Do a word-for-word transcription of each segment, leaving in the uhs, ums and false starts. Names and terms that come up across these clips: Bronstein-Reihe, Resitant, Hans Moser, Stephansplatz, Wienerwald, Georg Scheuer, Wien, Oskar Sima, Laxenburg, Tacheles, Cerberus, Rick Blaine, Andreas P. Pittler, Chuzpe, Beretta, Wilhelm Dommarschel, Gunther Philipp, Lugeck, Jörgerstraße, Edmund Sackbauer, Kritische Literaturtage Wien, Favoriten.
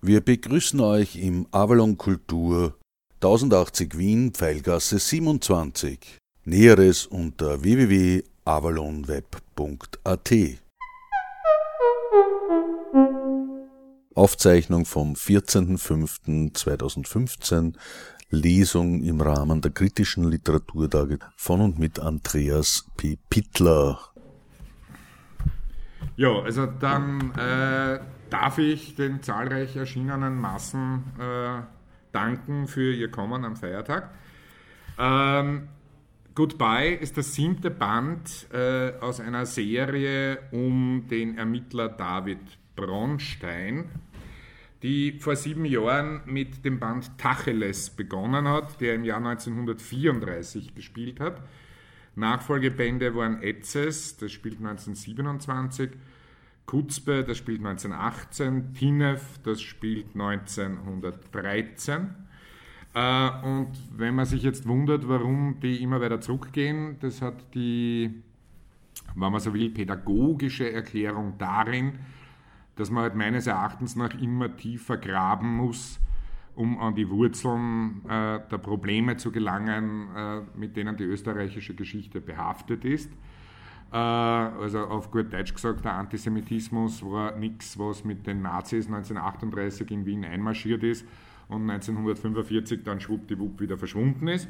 Wir begrüßen euch im Avalon Kultur tausendachtzig Wien, Pfeilgasse siebenundzwanzig. Näheres unter w w w punkt avalonweb punkt a t. Aufzeichnung vom vierzehnten fünften zweitausendfünfzehn, Lesung im Rahmen der kritischen Literaturtage von und mit Andreas P. Pittler. Ja, also dann äh, darf ich den zahlreich erschienenen Massen äh, danken für ihr Kommen am Feiertag. Ähm, Goodbye ist das siebte Band äh, aus einer Serie um den Ermittler David Bronstein, die vor sieben Jahren mit dem Band Tacheles begonnen hat, der im Jahr neunzehnhundertvierunddreißig gespielt hat. Nachfolgebände waren Etzes, das spielt neunzehnhundertsiebenundzwanzig, Chuzpe, das spielt neunzehnhundertachtzehn, Tinnef, das spielt neunzehnhundertdreizehn. Äh, und wenn man sich jetzt wundert, warum die immer weiter zurückgehen, das hat die, wenn man so will, pädagogische Erklärung darin, dass man halt meines Erachtens nach immer tiefer graben muss, um an die Wurzeln äh, der Probleme zu gelangen, äh, mit denen die österreichische Geschichte behaftet ist. Äh, also auf gut Deutsch gesagt, der Antisemitismus war nichts, was mit den Nazis neunzehnhundertachtunddreißig in Wien einmarschiert ist und neunzehnhundertfünfundvierzig dann schwuppdiwupp wieder verschwunden ist.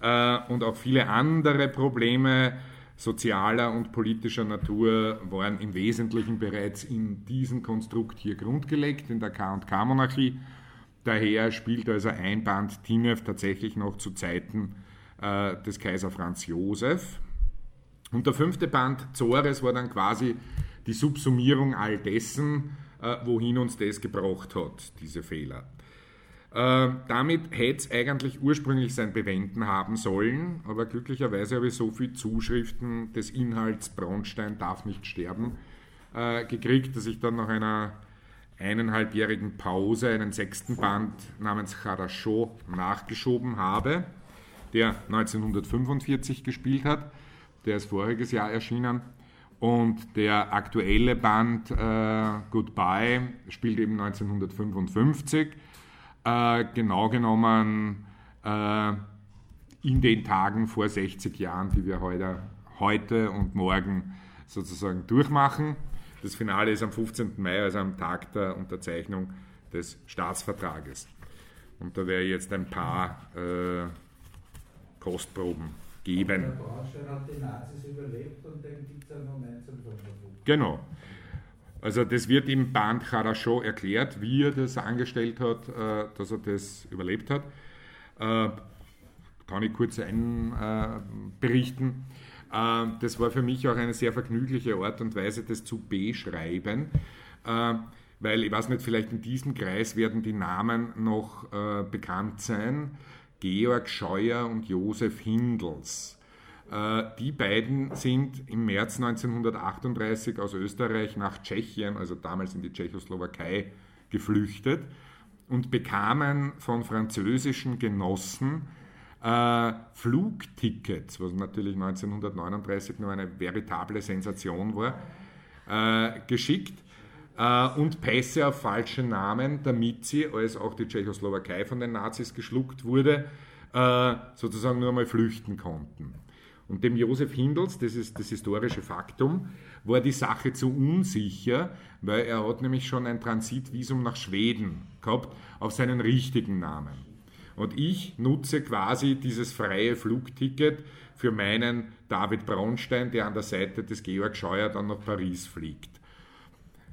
Äh, und auch viele andere Probleme sozialer und politischer Natur waren im Wesentlichen bereits in diesem Konstrukt hier grundgelegt, in der K und K-Monarchie. Daher spielt also ein Band Tinnef tatsächlich noch zu Zeiten äh, des Kaiser Franz Josef. Und der fünfte Band Zores war dann quasi die Subsumierung all dessen, äh, wohin uns das gebracht hat, diese Fehler. Äh, damit hätte es eigentlich ursprünglich sein Bewenden haben sollen, aber glücklicherweise habe ich so viele Zuschriften des Inhalts Bronstein darf nicht sterben äh, gekriegt, dass ich dann nach einer eineinhalbjährigen Pause einen sechsten Band namens Kharaschow nachgeschoben habe, der neunzehnhundertfünfundvierzig gespielt hat, der ist voriges Jahr erschienen, und der aktuelle Band äh, Goodbye spielt eben neunzehnhundertfünfundfünfzig, äh, genau genommen äh, in den Tagen vor sechzig Jahren, die wir heute, heute und morgen sozusagen durchmachen. Das Finale ist am fünfzehnten Mai, also am Tag der Unterzeichnung des Staatsvertrages. Und da werde ich jetzt ein paar äh, Kostproben geben. Der Bronstein hat die Nazis überlebt und den gibt es dann noch neunzehnhundertfünfundfünfzig. Genau. Also das wird im Band Kharaschow erklärt, wie er das angestellt hat, äh, dass er das überlebt hat. Äh, kann ich kurz ein, äh, berichten. Das war für mich auch eine sehr vergnügliche Art und Weise, das zu beschreiben, weil, ich weiß nicht, vielleicht in diesem Kreis werden die Namen noch bekannt sein, Georg Scheuer und Josef Hindels. Die beiden sind im März neunzehnhundertachtunddreißig aus Österreich nach Tschechien, also damals in die Tschechoslowakei, geflüchtet und bekamen von französischen Genossen Flugtickets, was natürlich neunzehnhundertneununddreißig nur eine veritable Sensation war, äh, geschickt äh, und Pässe auf falsche Namen, damit sie, als auch die Tschechoslowakei von den Nazis geschluckt wurde, äh, sozusagen nur einmal flüchten konnten. Und dem Josef Hindels, das ist das historische Faktum, war die Sache zu unsicher, weil er hat nämlich schon ein Transitvisum nach Schweden gehabt, auf seinen richtigen Namen. Und ich nutze quasi dieses freie Flugticket für meinen David Bronstein, der an der Seite des Georg Scheuer dann nach Paris fliegt.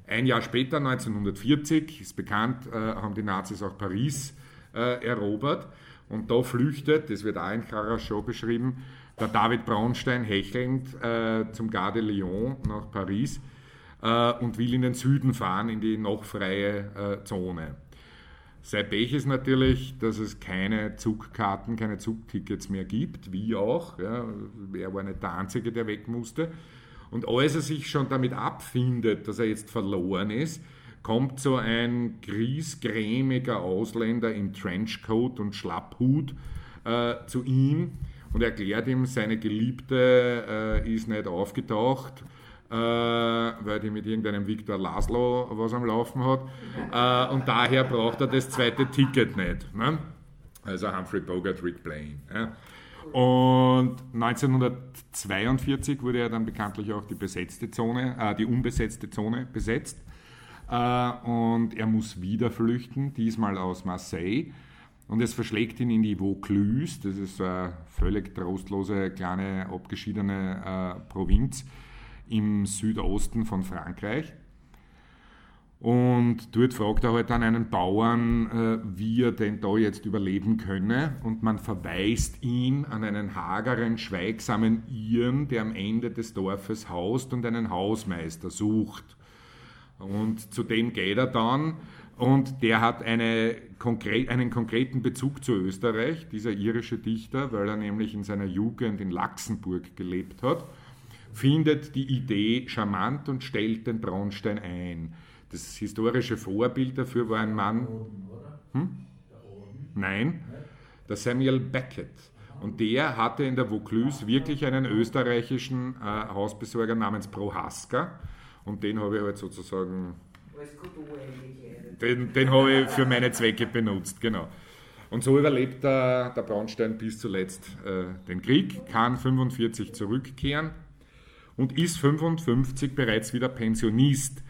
Ein Jahr später, neunzehnhundertvierzig, ist bekannt, äh, haben die Nazis auch Paris äh, erobert. Und da flüchtet, das wird auch in Kharaschow beschrieben, der David Bronstein hechelnd äh, zum Gare de Lyon nach Paris äh, und will in den Süden fahren, in die noch freie äh, Zone. Sein Pech ist natürlich, dass es keine Zugkarten, keine Zugtickets mehr gibt, wie auch. Ja, er war nicht der Einzige, der weg musste. Und als er sich schon damit abfindet, dass er jetzt verloren ist, kommt so ein griesgrämiger Ausländer im Trenchcoat und Schlapphut äh, zu ihm und erklärt ihm, seine Geliebte äh, ist nicht aufgetaucht, äh, weil die mit irgendeinem Viktor Laszlo was am Laufen hat, äh, und daher braucht er das zweite Ticket nicht. Ne? Also Humphrey Bogart, Rick Blaine. Ja. Und neunzehnhundertzweiundvierzig wurde ja dann bekanntlich auch die besetzte Zone, äh, die unbesetzte Zone besetzt. Äh, und er muss wieder flüchten, diesmal aus Marseille. Und es verschlägt ihn in die Vaucluse, das ist so eine völlig trostlose, kleine, abgeschiedene äh, Provinz im Südosten von Frankreich. Und dort fragt er halt dann einen Bauern, äh, wie er denn da jetzt überleben könne. Und man verweist ihn an einen hageren, schweigsamen Iren, der am Ende des Dorfes haust und einen Hausmeister sucht. Und zu dem geht er dann. Und der hat eine konkret, einen konkreten Bezug zu Österreich, dieser irische Dichter, weil er nämlich in seiner Jugend in Laxenburg gelebt hat, findet die Idee charmant und stellt den Bronstein ein. Das historische Vorbild dafür war ein Mann... Hm? Nein, der Samuel Beckett. Und der hatte in der Vaucluse wirklich einen österreichischen äh, Hausbesorger namens Prohaska. Und den habe ich halt sozusagen... Den, den habe ich für meine Zwecke benutzt, genau. Und so überlebt der, der Bronstein bis zuletzt äh, den Krieg, kann fünfundvierzig zurückkehren und ist fünfundfünfzig bereits wieder Pensionist,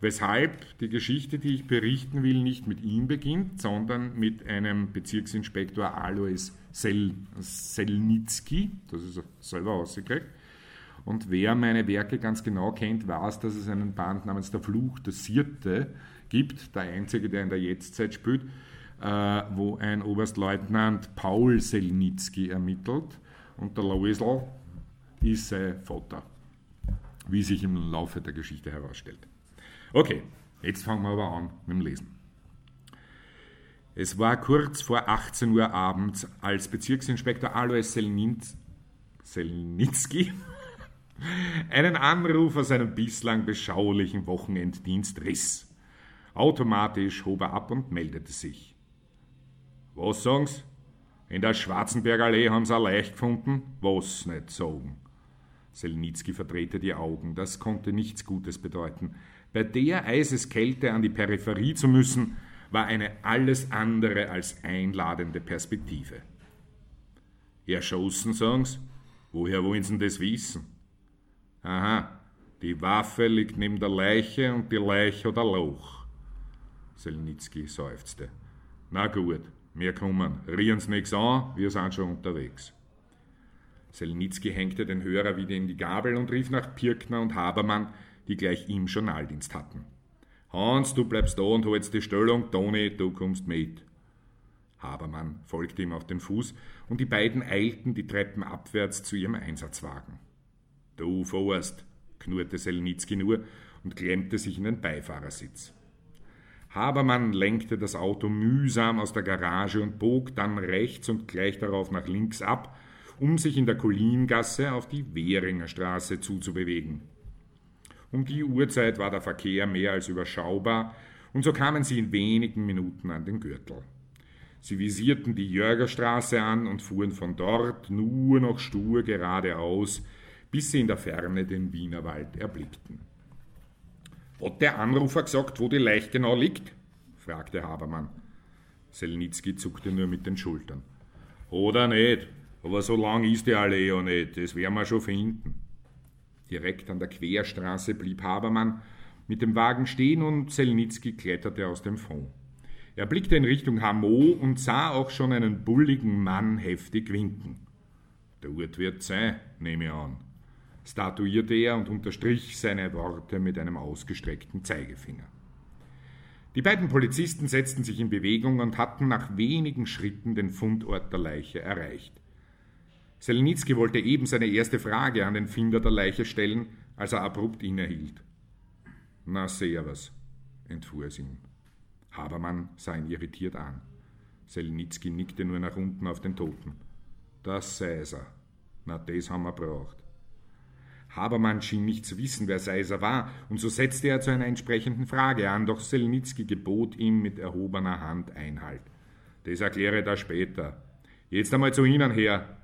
weshalb die Geschichte, die ich berichten will, nicht mit ihm beginnt, sondern mit einem Bezirksinspektor Alois Sel, Selnitzki, das ist selber ausgekriegt. Und wer meine Werke ganz genau kennt, weiß, dass es einen Band namens Der Fluch der Sirte gibt, der einzige, der in der Jetztzeit spielt, äh, wo ein Oberstleutnant Paul Selnitzki ermittelt und der Loisl ist sein Vater, wie sich im Laufe der Geschichte herausstellt. Okay, jetzt fangen wir aber an mit dem Lesen. Es war kurz vor achtzehn Uhr abends, als Bezirksinspektor Alois Selniz- Selnitzki einen Anruf aus einem bislang beschaulichen Wochenenddienst riss. Automatisch hob er ab und meldete sich. Was sagen's? In der Schwarzenberger Allee haben sie ein Leich gefunden? Was nicht sagen? Selnitzki verdrehte die Augen. Das konnte nichts Gutes bedeuten. Bei der Eiseskälte an die Peripherie zu müssen, war eine alles andere als einladende Perspektive. Erschossen, sagen's? Woher wollen sie denn das wissen? Aha, die Waffe liegt neben der Leiche und die Leiche hat ein Loch. Selnitzki seufzte. Na gut, wir kommen, riehen's nix an, wir sind schon unterwegs. Selnitzki hängte den Hörer wieder in die Gabel und rief nach Pirkner und Habermann, die gleich ihm Journaldienst hatten. Hans, du bleibst da und holst die Stellung, Toni, du kommst mit. Habermann folgte ihm auf den Fuß und die beiden eilten die Treppen abwärts zu ihrem Einsatzwagen. Du fährst, knurrte Selnitzki nur und klemmte sich in den Beifahrersitz. Habermann lenkte das Auto mühsam aus der Garage und bog dann rechts und gleich darauf nach links ab, um sich in der Kolingasse auf die Währinger Straße zuzubewegen. Um die Uhrzeit war der Verkehr mehr als überschaubar und so kamen sie in wenigen Minuten an den Gürtel. Sie visierten die Jörgerstraße an und fuhren von dort nur noch stur geradeaus, bis sie in der Ferne den Wienerwald erblickten. »Hat der Anrufer gesagt, wo die Leiche genau liegt?« fragte Habermann. Selnitzki zuckte nur mit den Schultern. »Oder nicht, aber so lang ist die Allee ja nicht, das werden wir schon finden.« Direkt an der Querstraße blieb Habermann mit dem Wagen stehen und Selnitzki kletterte aus dem Fond. Er blickte in Richtung Hameau und sah auch schon einen bulligen Mann heftig winken. »Dort wird's sein, nehme ich an«, statuierte er und unterstrich seine Worte mit einem ausgestreckten Zeigefinger. Die beiden Polizisten setzten sich in Bewegung und hatten nach wenigen Schritten den Fundort der Leiche erreicht. Selnitzki wollte eben seine erste Frage an den Finder der Leiche stellen, als er abrupt innehielt. »Na, servus«, entfuhr es ihm. Habermann sah ihn irritiert an. Selnitzki nickte nur nach unten auf den Toten. »Das Seiser. Na, das haben wir braucht.« Habermann schien nicht zu wissen, wer Seiser war, und so setzte er zu einer entsprechenden Frage an, doch Selnitzki gebot ihm mit erhobener Hand Einhalt. »Das erkläre ich da später. Jetzt einmal zu Ihnen her.«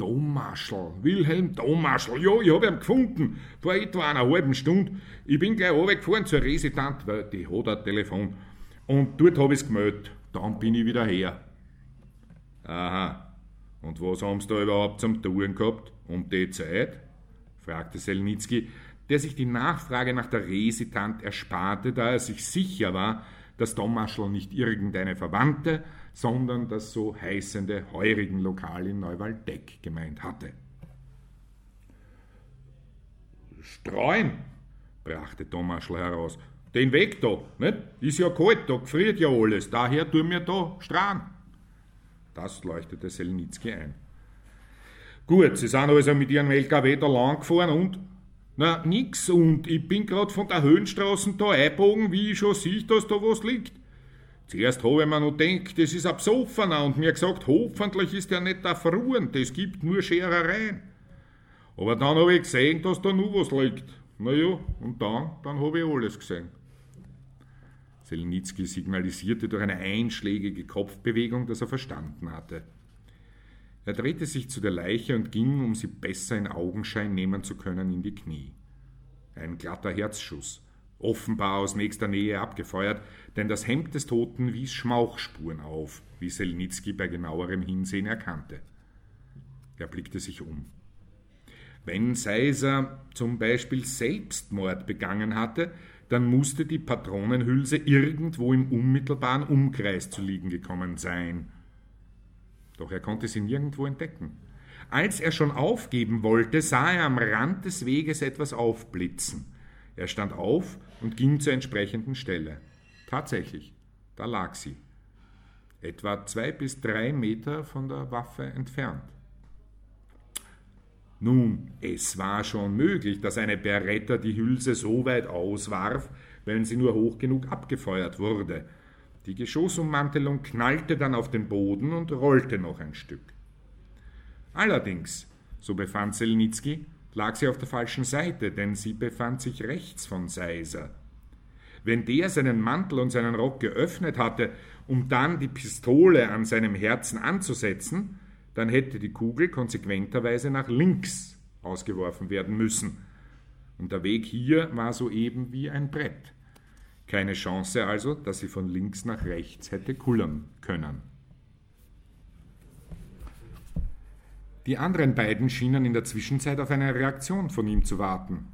Dommarschel, Wilhelm Dommarschel, ja, ich habe ihn gefunden, vor etwa einer halben Stunde. Ich bin gleich runtergefahren zur Resitant, weil die hat ein Telefon. Und dort habe ich es gemeldet. Dann bin ich wieder her. Aha, und was haben sie da überhaupt zum Touren gehabt? Um die Zeit? Fragte Selnitzki, der sich die Nachfrage nach der Resitant ersparte, da er sich sicher war, dass Dommarschel nicht irgendeine Verwandte, sondern das so heißende Heurigen-Lokal in Neuwaldeck gemeint hatte. Streuen, brachte Dommarschel heraus. Den Weg da, nicht? Ist ja kalt, da gefriert ja alles, daher tun wir da Strahlen. Das leuchtete Selnitzki ein. Gut, Sie sind also mit Ihrem L K W da lang gefahren und? Na, nix und, ich bin gerade von der Höhenstraße da eingebogen, wie ich schon sehe, dass da was liegt. Zuerst habe ich mir noch gedacht, das ist ein Besoffener und mir gesagt, hoffentlich ist der nicht erfroren, das gibt nur Scherereien. Aber dann habe ich gesehen, dass da nur was liegt. Na ja, und dann, dann habe ich alles gesehen. Selnitzki signalisierte durch eine einschlägige Kopfbewegung, dass er verstanden hatte. Er drehte sich zu der Leiche und ging, um sie besser in Augenschein nehmen zu können, in die Knie. Ein glatter Herzschuss, offenbar aus nächster Nähe abgefeuert, denn das Hemd des Toten wies Schmauchspuren auf, wie Selnitzki bei genauerem Hinsehen erkannte. Er blickte sich um. Wenn Seiser zum Beispiel Selbstmord begangen hatte, dann musste die Patronenhülse irgendwo im unmittelbaren Umkreis zu liegen gekommen sein. Doch er konnte sie nirgendwo entdecken. Als er schon aufgeben wollte, sah er am Rand des Weges etwas aufblitzen. Er stand auf und ging zur entsprechenden Stelle. Tatsächlich, da lag sie. Etwa zwei bis drei Meter von der Waffe entfernt. Nun, es war schon möglich, dass eine Beretta die Hülse so weit auswarf, weil sie nur hoch genug abgefeuert wurde. Die Geschossummantelung knallte dann auf den Boden und rollte noch ein Stück. Allerdings, so befand Selnitzki, lag sie auf der falschen Seite, denn sie befand sich rechts von Seiser. Wenn der seinen Mantel und seinen Rock geöffnet hatte, um dann die Pistole an seinem Herzen anzusetzen, dann hätte die Kugel konsequenterweise nach links ausgeworfen werden müssen. Und der Weg hier war soeben wie ein Brett. Keine Chance also, dass sie von links nach rechts hätte kullern können. Die anderen beiden schienen in der Zwischenzeit auf eine Reaktion von ihm zu warten.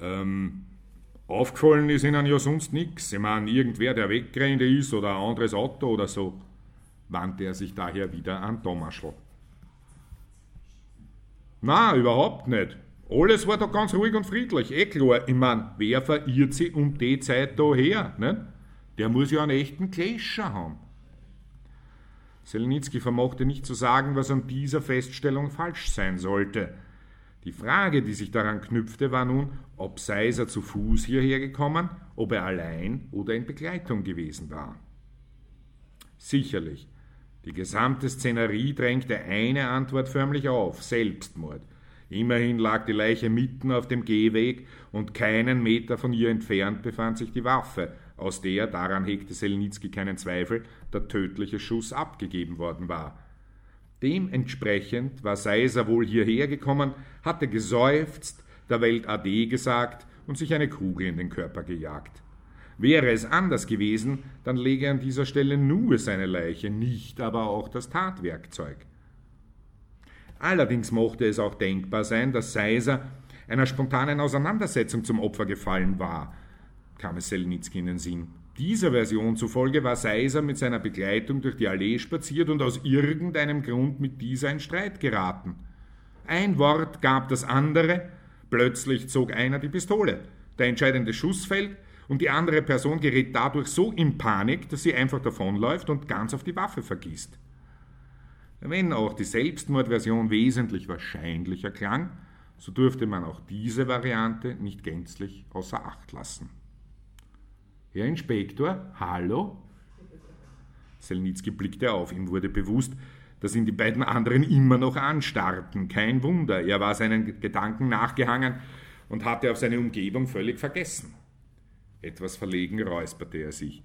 Ähm, aufgefallen ist ihnen ja sonst nichts. Ich meine, irgendwer, der weggerannt ist oder ein anderes Auto oder so, wandte er sich daher wieder an Dommarschel. Na, überhaupt nicht. Alles war da ganz ruhig und friedlich, eh klar. Ich mein, wer verirrt sie um die Zeit da her? Ne? Der muss ja einen echten Gläscher haben. Selnitzki vermochte nicht zu sagen, was an dieser Feststellung falsch sein sollte. Die Frage, die sich daran knüpfte, war nun, ob Seiser zu Fuß hierher gekommen, ob er allein oder in Begleitung gewesen war. Sicherlich, die gesamte Szenerie drängte eine Antwort förmlich auf: Selbstmord. Immerhin lag die Leiche mitten auf dem Gehweg und keinen Meter von ihr entfernt befand sich die Waffe, aus der, daran hegte Selnitzki keinen Zweifel, der tödliche Schuss abgegeben worden war. Dementsprechend war Seiser wohl hierher gekommen, hatte geseufzt, der Welt Ade gesagt und sich eine Kugel in den Körper gejagt. Wäre es anders gewesen, dann läge an dieser Stelle nur seine Leiche, nicht aber auch das Tatwerkzeug. Allerdings mochte es auch denkbar sein, dass Seiser einer spontanen Auseinandersetzung zum Opfer gefallen war, kam es Selnitzki in den Sinn. Dieser Version zufolge war Seiser mit seiner Begleitung durch die Allee spaziert und aus irgendeinem Grund mit dieser in Streit geraten. Ein Wort gab das andere, plötzlich zog einer die Pistole, der entscheidende Schuss fällt und die andere Person gerät dadurch so in Panik, dass sie einfach davonläuft und ganz auf die Waffe vergisst. Wenn auch die Selbstmordversion wesentlich wahrscheinlicher klang, so dürfte man auch diese Variante nicht gänzlich außer Acht lassen. Herr Inspektor, hallo? Selnitzki blickte auf, ihm wurde bewusst, dass ihn die beiden anderen immer noch anstarrten. Kein Wunder, er war seinen Gedanken nachgehangen und hatte auf seine Umgebung völlig vergessen. Etwas verlegen räusperte er sich.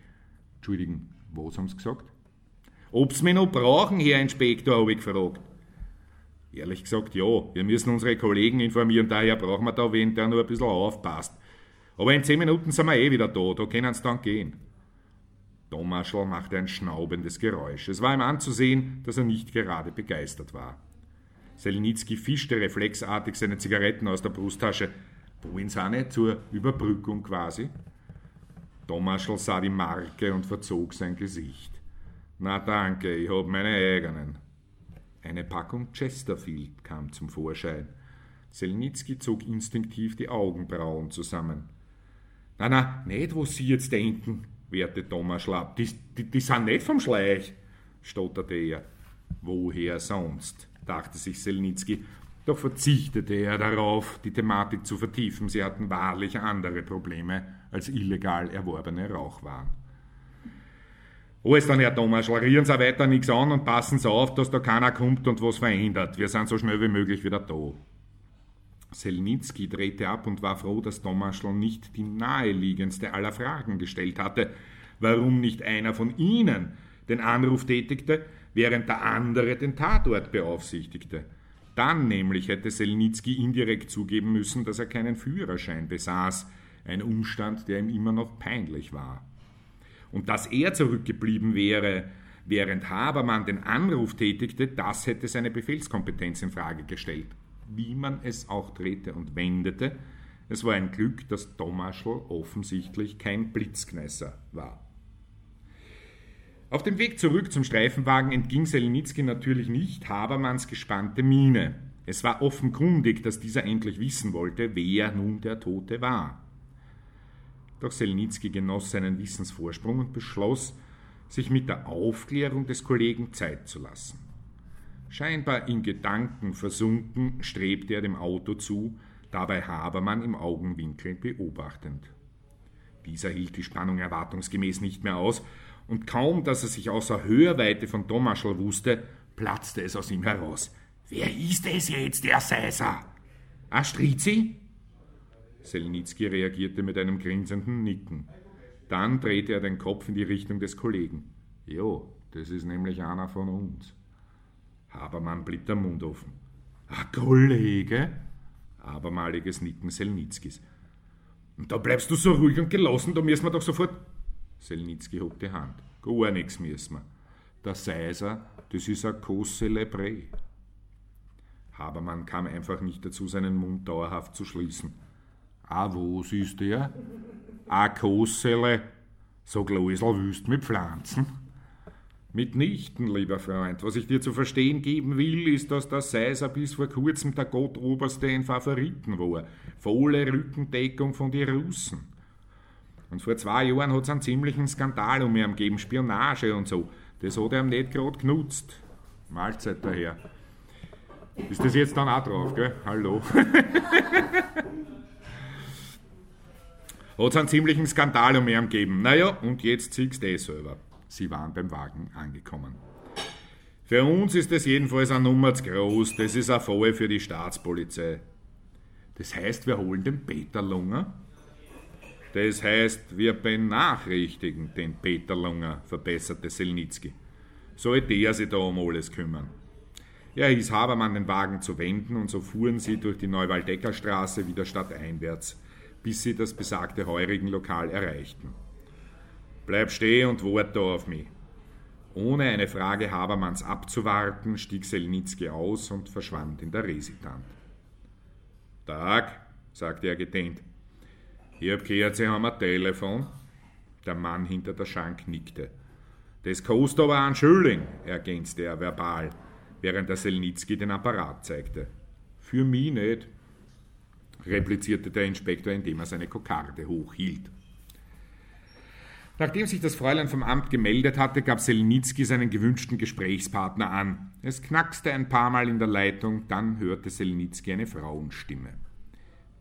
Entschuldigen, was haben Sie gesagt? Ob's mir noch brauchen, Herr Inspektor, habe ich gefragt. Ehrlich gesagt, ja. Wir müssen unsere Kollegen informieren, daher brauchen wir da wen, der nur ein bisschen aufpasst. Aber in zehn Minuten sind wir eh wieder da, da können sie dann gehen. Dommarschel machte ein schnaubendes Geräusch. Es war ihm anzusehen, dass er nicht gerade begeistert war. Selnitzki fischte reflexartig seine Zigaretten aus der Brusttasche. Wohin seine? Zur Überbrückung quasi. Dommarschel sah die Marke und verzog sein Gesicht. Na danke, ich hab meine eigenen. Eine Packung Chesterfield kam zum Vorschein. Selnitzki zog instinktiv die Augenbrauen zusammen. Na, na, nicht, was Sie jetzt denken, wehrte Dommarschel ab. Die, die, die sind nicht vom Schleich, stotterte er. Woher sonst, dachte sich Selnitzki. Doch verzichtete er darauf, die Thematik zu vertiefen. Sie hatten wahrlich andere Probleme als illegal erworbene Rauchwaren. Alles dann, Herr Dommarschel, rühren Sie weiter nichts an und passen Sie auf, dass da keiner kommt und was verändert. Wir sind so schnell wie möglich wieder da. Selnitzki drehte ab und war froh, dass Dommarschel nicht die naheliegendste aller Fragen gestellt hatte. Warum nicht einer von Ihnen den Anruf tätigte, während der andere den Tatort beaufsichtigte? Dann nämlich hätte Selnitzki indirekt zugeben müssen, dass er keinen Führerschein besaß. Ein Umstand, der ihm immer noch peinlich war. Und dass er zurückgeblieben wäre, während Habermann den Anruf tätigte, das hätte seine Befehlskompetenz in Frage gestellt. Wie man es auch drehte und wendete, es war ein Glück, dass Dommarschel offensichtlich kein Blitzknässer war. Auf dem Weg zurück zum Streifenwagen entging Selnitzki natürlich nicht Habermanns gespannte Miene. Es war offenkundig, dass dieser endlich wissen wollte, wer nun der Tote war. Doch Selnitzki genoss seinen Wissensvorsprung und beschloss, sich mit der Aufklärung des Kollegen Zeit zu lassen. Scheinbar in Gedanken versunken, strebte er dem Auto zu, dabei Habermann im Augenwinkel beobachtend. Dieser hielt die Spannung erwartungsgemäß nicht mehr aus, und kaum, dass er sich außer Hörweite von Dommarschel wusste, platzte es aus ihm heraus. »Wer ist es jetzt, der Seiser? A Strizi?« Selnitzki reagierte mit einem grinsenden Nicken. Dann drehte er den Kopf in die Richtung des Kollegen. »Jo, das ist nämlich einer von uns.« Habermann blieb der Mund offen. »A Kollege?« Abermaliges Nicken Selnitzkis. »Und da bleibst du so ruhig und gelassen, da müssen wir doch sofort...« Selnitzki hob die Hand. »Gar nichts müssen wir. Der Seiser, das ist a cause célébrée.« Habermann kam einfach nicht dazu, seinen Mund dauerhaft zu schließen. »Ah, was ist der?« »Ah, Kossele, so Gläusel wüsst mit Pflanzen.« »Mitnichten, lieber Freund, was ich dir zu verstehen geben will, ist, dass der Seiser bis vor kurzem der Gottoberste in Favoriten war. Volle Rückendeckung von den Russen. Und vor zwei Jahren hat es einen ziemlichen Skandal um ihn gegeben, Spionage und so. Das hat er ihm nicht gerade genutzt. Mahlzeit daher.« »Ist das jetzt dann auch drauf, gell? Hallo.« Hat es einen ziemlichen Skandal um ihn gegeben. Naja, und jetzt siehst du eh selber. Sie waren beim Wagen angekommen. Für uns ist das jedenfalls eine Nummer zu groß. Das ist ein Fall für die Staatspolizei. Das heißt, wir holen den Peter Lunger? Das heißt, wir benachrichtigen den Peter Lunger, verbesserte Selnitzki. Soll der sich da um alles kümmern? Er hieß Habermann, den Wagen zu wenden, und so fuhren sie durch die Neuwaldecker Straße wieder stadteinwärts, bis sie das besagte Heurigen-Lokal erreichten. »Bleib stehen und wart da auf mich.« Ohne eine Frage Habermanns abzuwarten, stieg Selnitzki aus und verschwand in der Resitant. »Tag«, sagte er gedehnt. »Ich hab gehört, Sie haben ein Telefon.« Der Mann hinter der Schank nickte. »Das kostet aber einen Schilling«, ergänzte er verbal, während der Selnitzki den Apparat zeigte. »Für mich nicht«, replizierte der Inspektor, indem er seine Kokarde hochhielt. Nachdem sich das Fräulein vom Amt gemeldet hatte, gab Selnitzki seinen gewünschten Gesprächspartner an. Es knackste ein paar Mal in der Leitung, dann hörte Selnitzki eine Frauenstimme.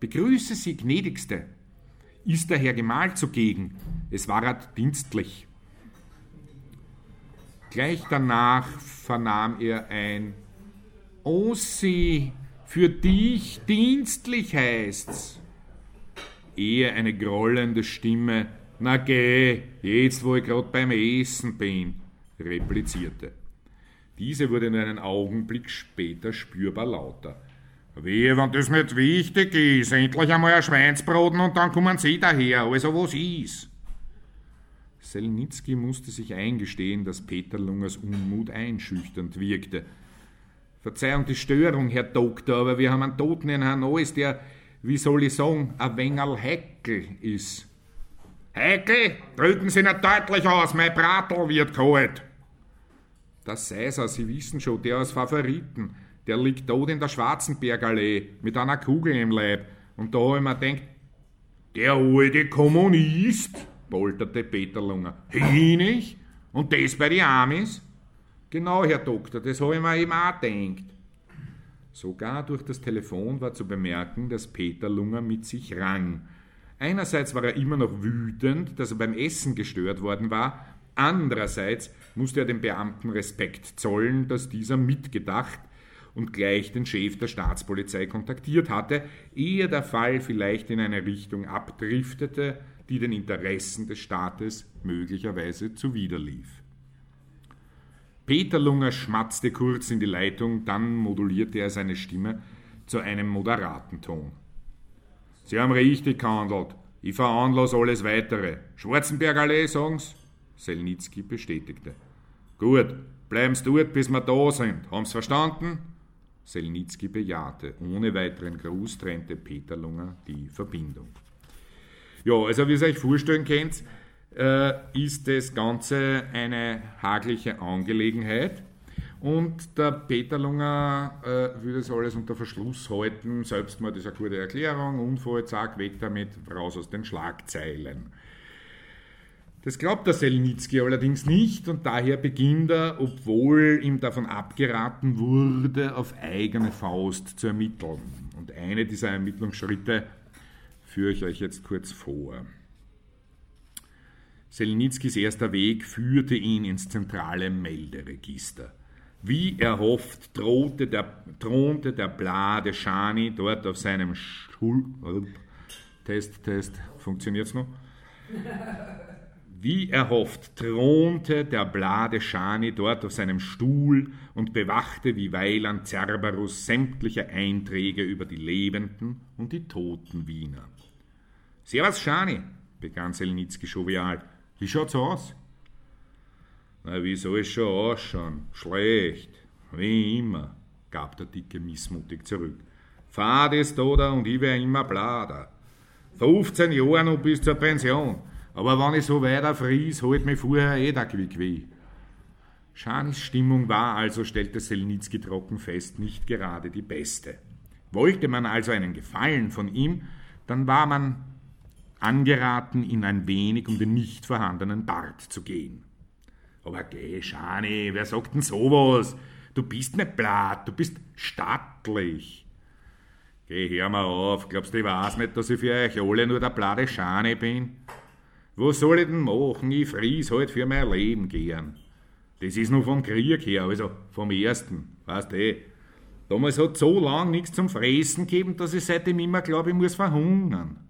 »Begrüße Sie, gnädigste. Ist der Herr Gemahl zugegen? Es war rat dienstlich.« Gleich danach vernahm er ein »Oh, Sie!« »Für dich dienstlich heißt's«, ehe eine grollende Stimme »Na geh, jetzt wo ich grad beim Essen bin«, replizierte. Diese wurde nur einen Augenblick später spürbar lauter. Wehe, wenn das nicht wichtig ist, endlich einmal ein Schweinsbraten und dann kommen sie daher, also was ist? Selnitzki musste sich eingestehen, dass Peter Lungers Unmut einschüchternd wirkte. Verzeihung die Störung, Herr Doktor, aber wir haben einen Toten in Hannois, der, wie soll ich sagen, ein wengerl heikel ist. Heikel? Drücken Sie nicht deutlich aus, mein Bratel wird kalt. Das sei's er, Sie wissen schon, der aus Favoriten, der liegt tot in der Schwarzenbergallee mit einer Kugel im Leib. Und da hab ich mir gedacht, der alte Kommunist, polterte Peter Lunger. Hinig? Und das bei den Amis? Genau, Herr Doktor, das habe ich mir eben auch gedacht. Sogar durch das Telefon war zu bemerken, dass Peter Lunger mit sich rang. Einerseits war er immer noch wütend, dass er beim Essen gestört worden war. Andererseits musste er dem Beamten Respekt zollen, dass dieser mitgedacht und gleich den Chef der Staatspolizei kontaktiert hatte, ehe der Fall vielleicht in eine Richtung abdriftete, die den Interessen des Staates möglicherweise zuwiderlief. Peter Lunger schmatzte kurz in die Leitung, dann modulierte er seine Stimme zu einem moderaten Ton. Sie haben richtig gehandelt. Ich veranlasse alles Weitere. Schwarzenbergallee, sagen's? Selnitzki bestätigte. Gut, bleiben Sie dort, bis wir da sind. Haben Sie verstanden? Selnitzki bejahte. Ohne weiteren Gruß trennte Peter Lunger die Verbindung. Ja, also wie ihr euch vorstellen könnt, ist das Ganze eine hagliche Angelegenheit und der Peter Lunger äh, würde das alles unter Verschluss halten. Selbstmord ist eine gute Erklärung, Unfall, zack, weg damit, raus aus den Schlagzeilen. Das glaubt der Selnitzki allerdings nicht und daher beginnt er, obwohl ihm davon abgeraten wurde, auf eigene Faust zu ermitteln. Und eine dieser Ermittlungsschritte führe ich euch jetzt kurz vor. Selnitzkis erster Weg führte ihn ins zentrale Melderegister. Wie erhofft drohte der, thronte der Blade Schani dort auf seinem Stuhl. Test, Test, funktioniert's noch? Wie erhofft thronte der Blade Schani dort auf seinem Stuhl und bewachte wie Weiland Cerberus sämtliche Einträge über die lebenden und die toten Wiener. Servus Schani, begann Selnitzki jovial. Wie schaut's aus? Na, wie soll es schon ausschauen? Schlecht, wie immer, gab der Dicke missmutig zurück. Fad ist oder und ich wär immer blader. fünfzehn Jahre noch bis zur Pension, aber wenn ich so weiter fries, halt mich vorher eh da quick weh. Schanis Stimmung war also, stellte Selnitzki trocken fest, nicht gerade die beste. Wollte man also einen Gefallen von ihm, dann war man angeraten, ihn ein wenig um den nicht vorhandenen Bart zu gehen. Aber geh, Schani, wer sagt denn sowas? Du bist nicht blatt, du bist stattlich. Geh, hör mal auf, glaubst du, ich weiß nicht, dass ich für euch alle nur der blatte Schani bin? Was soll ich denn machen? Ich fries halt für mein Leben gern. Das ist nur vom Krieg her, also vom Ersten, weißt du. Damals hat so lang nichts zum Fressen gegeben, dass ich seitdem immer glaube, ich muss verhungern.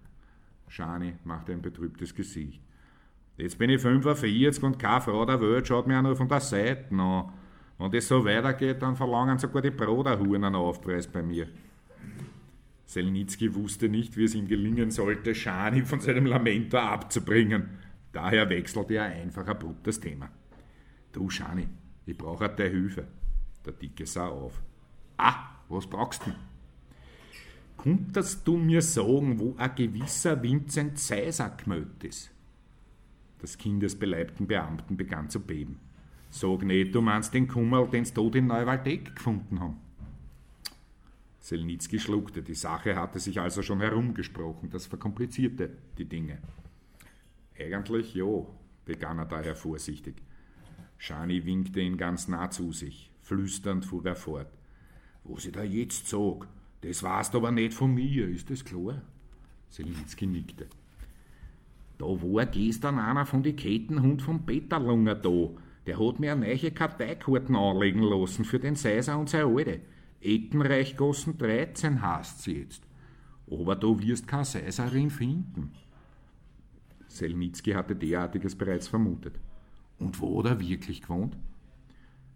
Schani machte ein betrübtes Gesicht. Jetzt bin ich fünfundvierzig und keine Frau der Welt schaut mich auch nur von der Seite an. Wenn das so weitergeht, dann verlangen sogar die Broderhuren einen Aufpreis bei mir. Selnitzki wusste nicht, wie es ihm gelingen sollte, Schani von seinem Lamento abzubringen. Daher wechselte er einfach abrupt das Thema. Du Schani, ich brauche halt deine Hilfe. Der Dicke sah auf. Ah, was brauchst du denn? Konntest du mir sagen, wo ein gewisser Vincent Seiser gemeldet ist? Das Kind des beleibten Beamten begann zu beben. Sag nicht, du meinst den Kummerl, den sie dort in Neuwaldeck gefunden haben. Selnitzki schluckte. Die Sache hatte sich also schon herumgesprochen. Das verkomplizierte die Dinge. Eigentlich ja, begann er daher vorsichtig. Schani winkte ihn ganz nah zu sich. Flüsternd fuhr er fort. Was ich da jetzt sag? Das weißt aber nicht von mir, ist das klar? Selnitzki nickte. Da war gestern einer von den Kettenhund vom Peter Lunger da. Der hat mir eine neue Karteikarten anlegen lassen für den Seiser und seine alte. Ettenreichgassen dreizehn heißt sie jetzt. Aber da wirst keine Seiserin finden. Selnitzki hatte derartiges bereits vermutet. Und wo hat er wirklich gewohnt?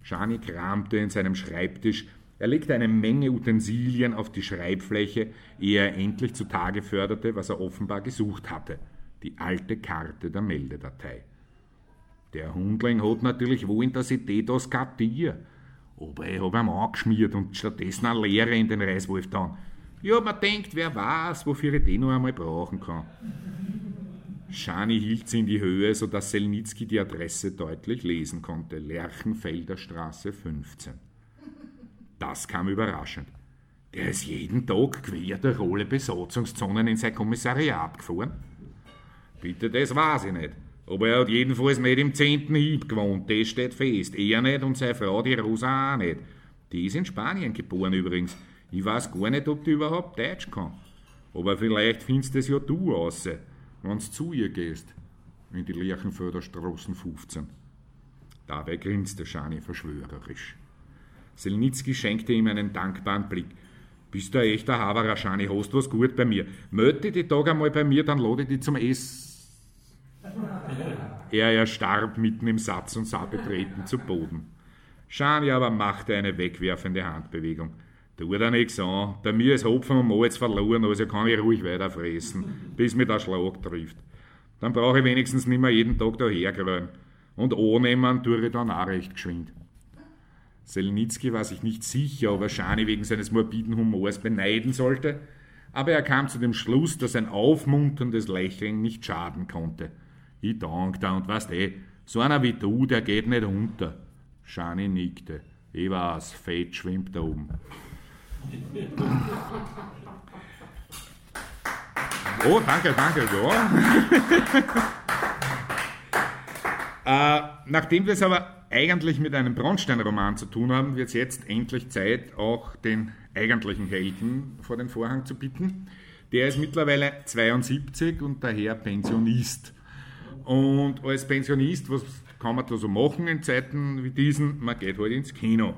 Schani kramte in seinem Schreibtisch, er legte eine Menge Utensilien auf die Schreibfläche, ehe er endlich zutage förderte, was er offenbar gesucht hatte, die alte Karte der Meldedatei. Der Hundling hat natürlich wo in der Cité das gehabt, dir. Aber ich hab ihm angeschmiert und stattdessen eine Lehre in den Reiswolf getan. Ja, man denkt, wer weiß, wofür ich den noch einmal brauchen kann. Schani hielt sie in die Höhe, sodass Selnitzki die Adresse deutlich lesen konnte. Lerchenfelder Straße fünfzehn. Das kam überraschend. Der ist jeden Tag quer der Rolle Besatzungszonen in sein Kommissariat gefahren. Bitte, das weiß ich nicht. Aber er hat jedenfalls nicht im zehnten Hieb gewohnt, das steht fest. Er nicht und seine Frau, die Rosa, auch nicht. Die ist in Spanien geboren übrigens. Ich weiß gar nicht, ob die überhaupt Deutsch kann. Aber vielleicht findest es ja du raus, wenn du zu ihr gehst, in die Lerchenfelder Straße fünfzehn. Dabei grinste Schani verschwörerisch. Selnitzki schenkte ihm einen dankbaren Blick. Bist du ein echter Haverer, Schani, hast was gut bei mir. Meld dich die Tage einmal bei mir, dann lade ich dich zum Essen. Er erstarb mitten im Satz und sah betreten zu Boden. Schani aber machte eine wegwerfende Handbewegung. Tu da nix an, bei mir ist Hopfen und Malz verloren, also kann ich ruhig weiterfressen, bis mir der Schlag trifft. Dann brauche ich wenigstens nicht mehr jeden Tag dahergräumen. Und annehmen tue ich dann auch recht geschwind. Selnitzki war sich nicht sicher, ob er Schani wegen seines morbiden Humors beneiden sollte, aber er kam zu dem Schluss, dass ein aufmunterndes Lächeln nicht schaden konnte. Ich dank da und weißt eh, so einer wie du, der geht nicht unter. Schani nickte. Ich weiß, Fett schwimmt da oben. Oh, danke, danke, ja. äh, nachdem wir es aber eigentlich mit einem Bronstein-Roman zu tun haben, wird es jetzt endlich Zeit, auch den eigentlichen Helden vor den Vorhang zu bitten. Der ist mittlerweile zweiundsiebzig und daher Pensionist. Und als Pensionist, was kann man da so machen in Zeiten wie diesen? Man geht halt ins Kino.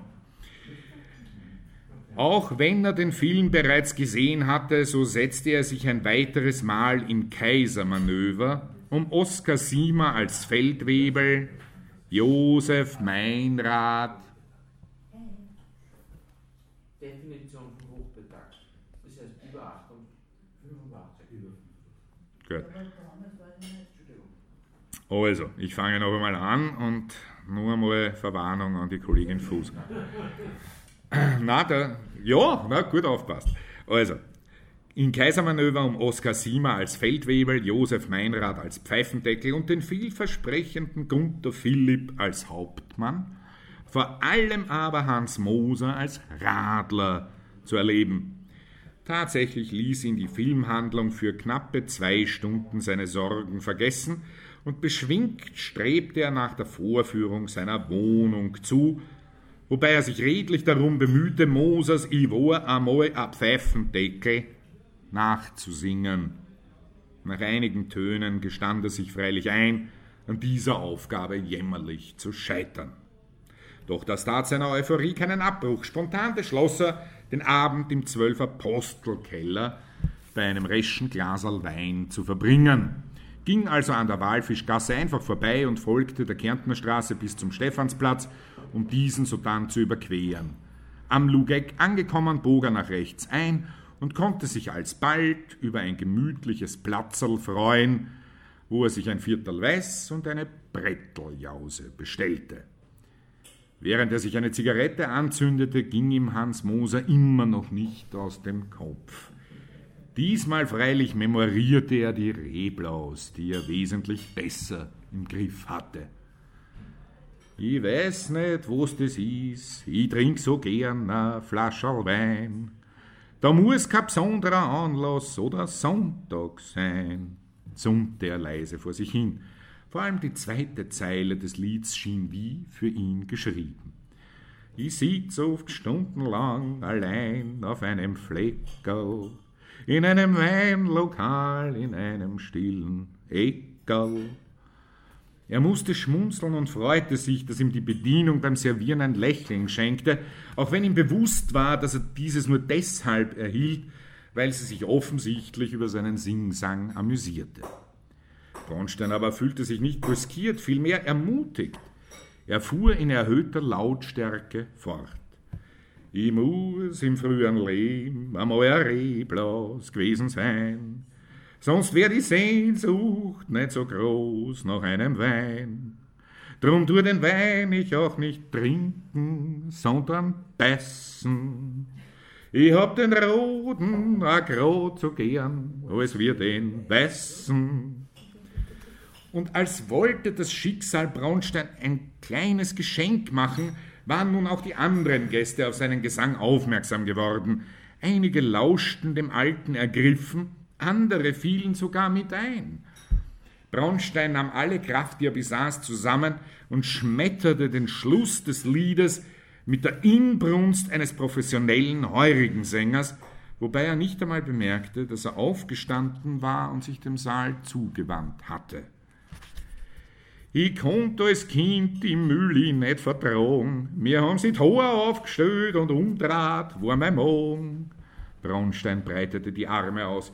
Auch wenn er den Film bereits gesehen hatte, so setzte er sich ein weiteres Mal im Kaisermanöver, um Oskar Sima als Feldwebel, Josef Meinrad, Definition von Hochbedarf, das heißt über Achtung, fünfundachtzig. Also, ich fange noch einmal an und nur einmal Verwarnung an die Kollegin Fuß. na, da, ja, na, gut aufpasst. Also, in Kaisermanöver um Oskar Sima als Feldwebel, Josef Meinrad als Pfeifendeckel und den vielversprechenden Gunther Philipp als Hauptmann, vor allem aber Hans Moser als Radler zu erleben. Tatsächlich ließ ihn die Filmhandlung für knappe zwei Stunden seine Sorgen vergessen und beschwingt strebte er nach der Vorführung seiner Wohnung zu, wobei er sich redlich darum bemühte, Mosers "I war einmal ein Pfeifendeckel" nachzusingen. Nach einigen Tönen gestand er sich freilich ein, an dieser Aufgabe jämmerlich zu scheitern. Doch das tat seiner Euphorie keinen Abbruch. Spontan beschloss er, den Abend im Zwölfer Postelkeller bei einem reschen Glaserl Wein zu verbringen. Ging also an der Walfischgasse einfach vorbei und folgte der Kärntnerstraße bis zum Stephansplatz, um diesen sodann zu überqueren. Am Lugeck angekommen, bog er nach rechts ein und konnte sich alsbald über ein gemütliches Platzerl freuen, wo er sich ein Viertel Weiß und eine Bretteljause bestellte. Während er sich eine Zigarette anzündete, ging ihm Hans Moser immer noch nicht aus dem Kopf. Diesmal freilich memorierte er die Reblaus, die er wesentlich besser im Griff hatte. Ich weiß nicht, was das ist, ich trink so gern eine Flascherl Wein. Da muss kein besonderer Anlass oder Sonntag sein, summte er leise vor sich hin. Vor allem die zweite Zeile des Lieds schien wie für ihn geschrieben. Ich sitz oft stundenlang allein auf einem Fleckerl, in einem Weinlokal, in einem stillen Eckerl. Er musste schmunzeln und freute sich, dass ihm die Bedienung beim Servieren ein Lächeln schenkte, auch wenn ihm bewusst war, dass er dieses nur deshalb erhielt, weil sie sich offensichtlich über seinen Singsang amüsierte. Bronstein aber fühlte sich nicht brüskiert, vielmehr ermutigt. Er fuhr in erhöhter Lautstärke fort. Ich muss im frühen Leben einmal ein Rehblas gewesen sein, sonst wär die Sehnsucht nicht so groß nach einem Wein. Drum tu den Wein ich auch nicht trinken, sondern beißen. Ich hab den Roten auch grad so gern, als wir den Weißen. Und als wollte das Schicksal Bronstein ein kleines Geschenk machen, waren nun auch die anderen Gäste auf seinen Gesang aufmerksam geworden. Einige lauschten dem Alten ergriffen, andere fielen sogar mit ein. Bronstein nahm alle Kraft, die er besaß, zusammen und schmetterte den Schluss des Liedes mit der Inbrunst eines professionellen heurigen Sängers, wobei er nicht einmal bemerkte, dass er aufgestanden war und sich dem Saal zugewandt hatte. Ich konnte als Kind im Mühli nicht vertragen, mir haben sie die Haare aufgestellt und umdraht war mein Magen. Bronstein breitete die Arme aus.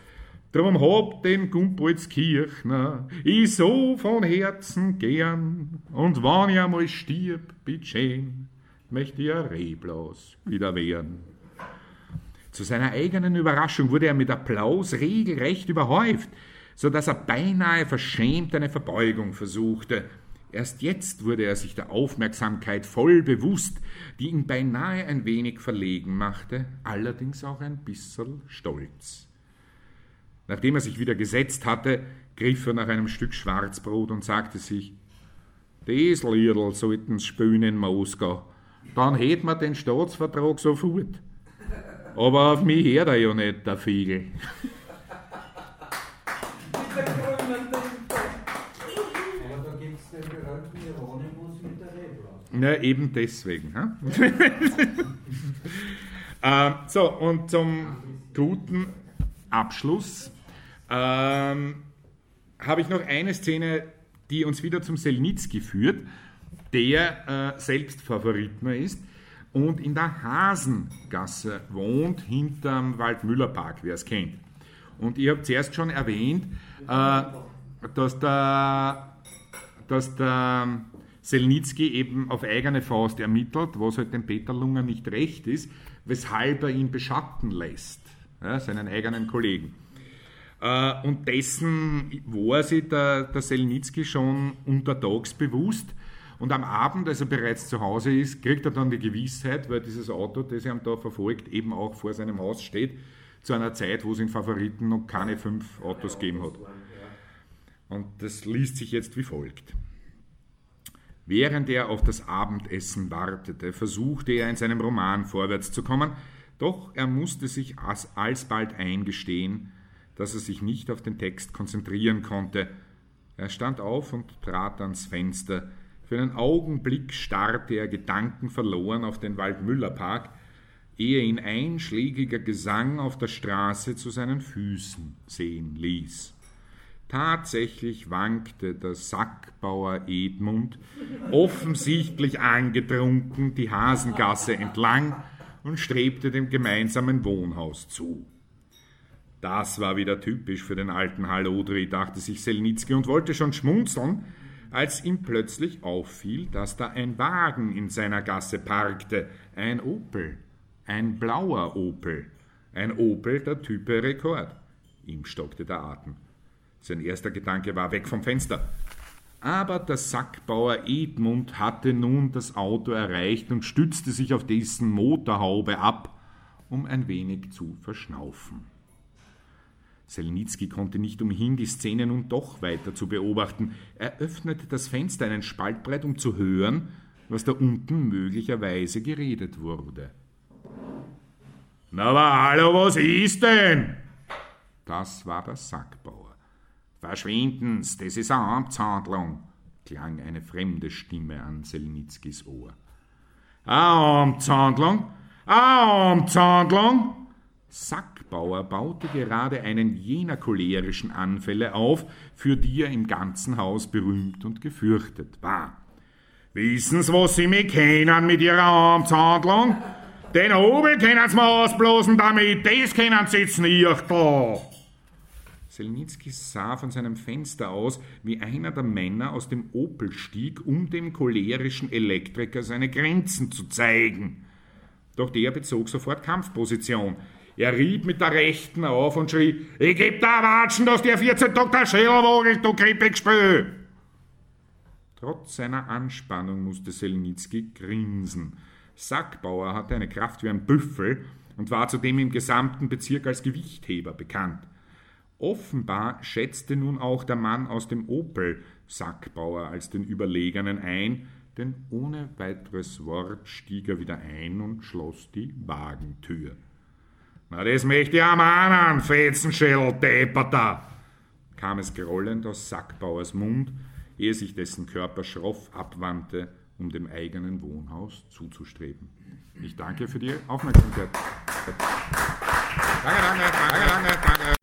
Drum hab den Gumpolzkirchner ich so von Herzen gern, und wann ich einmal stirb, bitt schön, möchte ich ein Rehblas wieder werden. Zu seiner eigenen Überraschung wurde er mit Applaus regelrecht überhäuft, so dass er beinahe verschämt eine Verbeugung versuchte. Erst jetzt wurde er sich der Aufmerksamkeit voll bewusst, die ihn beinahe ein wenig verlegen machte, allerdings auch ein bisschen stolz. Nachdem er sich wieder gesetzt hatte, griff er nach einem Stück Schwarzbrot und sagte sich, des Liedl sollten's spülen in Moskau, dann hätten wir den Staatsvertrag sofort. Aber auf mich hört er ja nicht, der Fiegel. Aber da gibt es den berühmten Hieronymus mit der Reblaus. Na, eben deswegen. ähm, so, und zum guten Abschluss ähm, habe ich noch eine Szene, die uns wieder zum Selnitzki führt, der äh, selbst Favoritner ist und in der Hasengasse wohnt, hinterm Waldmüllerpark, wer es kennt. Und ich habe zuerst schon erwähnt, äh, dass der, dass der Selnitzki eben auf eigene Faust ermittelt, was halt dem Peter Lunger nicht recht ist, weshalb er ihn beschatten lässt, ja, seinen eigenen Kollegen. Äh, und dessen war sich der, der Selnitzki schon untertags bewusst. Und am Abend, als er bereits zu Hause ist, kriegt er dann die Gewissheit, weil dieses Auto, das er da verfolgt, eben auch vor seinem Haus steht, zu einer Zeit, wo es in Favoriten noch keine fünf Autos gegeben hat. Und das liest sich jetzt wie folgt. Während er auf das Abendessen wartete, versuchte er in seinem Roman vorwärts zu kommen, doch er musste sich alsbald eingestehen, dass er sich nicht auf den Text konzentrieren konnte. Er stand auf und trat ans Fenster. Für einen Augenblick starrte er gedankenverloren auf den Waldmüllerpark, ehe ihn einschlägiger Gesang auf der Straße zu seinen Füßen sehen ließ. Tatsächlich wankte der Sackbauer Edmund, offensichtlich angetrunken, die Hasengasse entlang und strebte dem gemeinsamen Wohnhaus zu. Das war wieder typisch für den alten Hallodri, dachte sich Selnitzki und wollte schon schmunzeln, als ihm plötzlich auffiel, dass da ein Wagen in seiner Gasse parkte, ein Opel, ein blauer Opel, ein Opel der Type Rekord. Ihm stockte der Atem. Sein erster Gedanke war weg vom Fenster. Aber der Sackbauer Edmund hatte nun das Auto erreicht und stützte sich auf dessen Motorhaube ab, um ein wenig zu verschnaufen. Selnitzki konnte nicht umhin, die Szene nun doch weiter zu beobachten. Er öffnete das Fenster einen Spalt breit, um zu hören, was da unten möglicherweise geredet wurde. Na, aber hallo, was ist denn? Das war der Sackbauer. Verschwinden's, das ist eine Amtshandlung, klang eine fremde Stimme an Selnitzkis Ohr. Eine Amtshandlung? Eine Amtshandlung? Sackbauer baute gerade einen jener cholerischen Anfälle auf, für die er im ganzen Haus berühmt und gefürchtet war. Wissen's, was Sie mich kennen mit Ihrer Amtshandlung? Den Hobel können Sie mir ausblasen damit, das können Sie jetzt nicht da. Selnitzki sah von seinem Fenster aus, wie einer der Männer aus dem Opel stieg, um dem cholerischen Elektriker seine Grenzen zu zeigen. Doch der bezog sofort Kampfposition. Er rieb mit der Rechten auf und schrie, »Ich geb da Watschen, dass der vierzehn Doktor Schädel wogelt, du Krippigspö!« Trotz seiner Anspannung musste Selnitzki grinsen. Sackbauer hatte eine Kraft wie ein Büffel und war zudem im gesamten Bezirk als Gewichtheber bekannt. Offenbar schätzte nun auch der Mann aus dem Opel Sackbauer als den Überlegenen ein, denn ohne weiteres Wort stieg er wieder ein und schloss die Wagentür. »Na, das möchte ich am anderen, Fetzenschädel, Depperter!« kam es grollend aus Sackbauers Mund, ehe sich dessen Körper schroff abwandte, um dem eigenen Wohnhaus zuzustreben. Ich danke für die Aufmerksamkeit. Danke, danke, danke, danke, danke.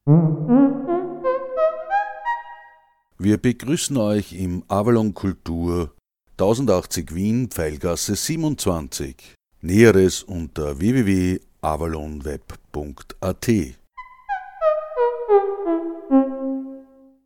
Wir begrüßen euch im Avalon Kultur tausendachtzig Wien, Pfeilgasse siebenundzwanzig. Näheres unter w w w punkt avalonweb punkt a t.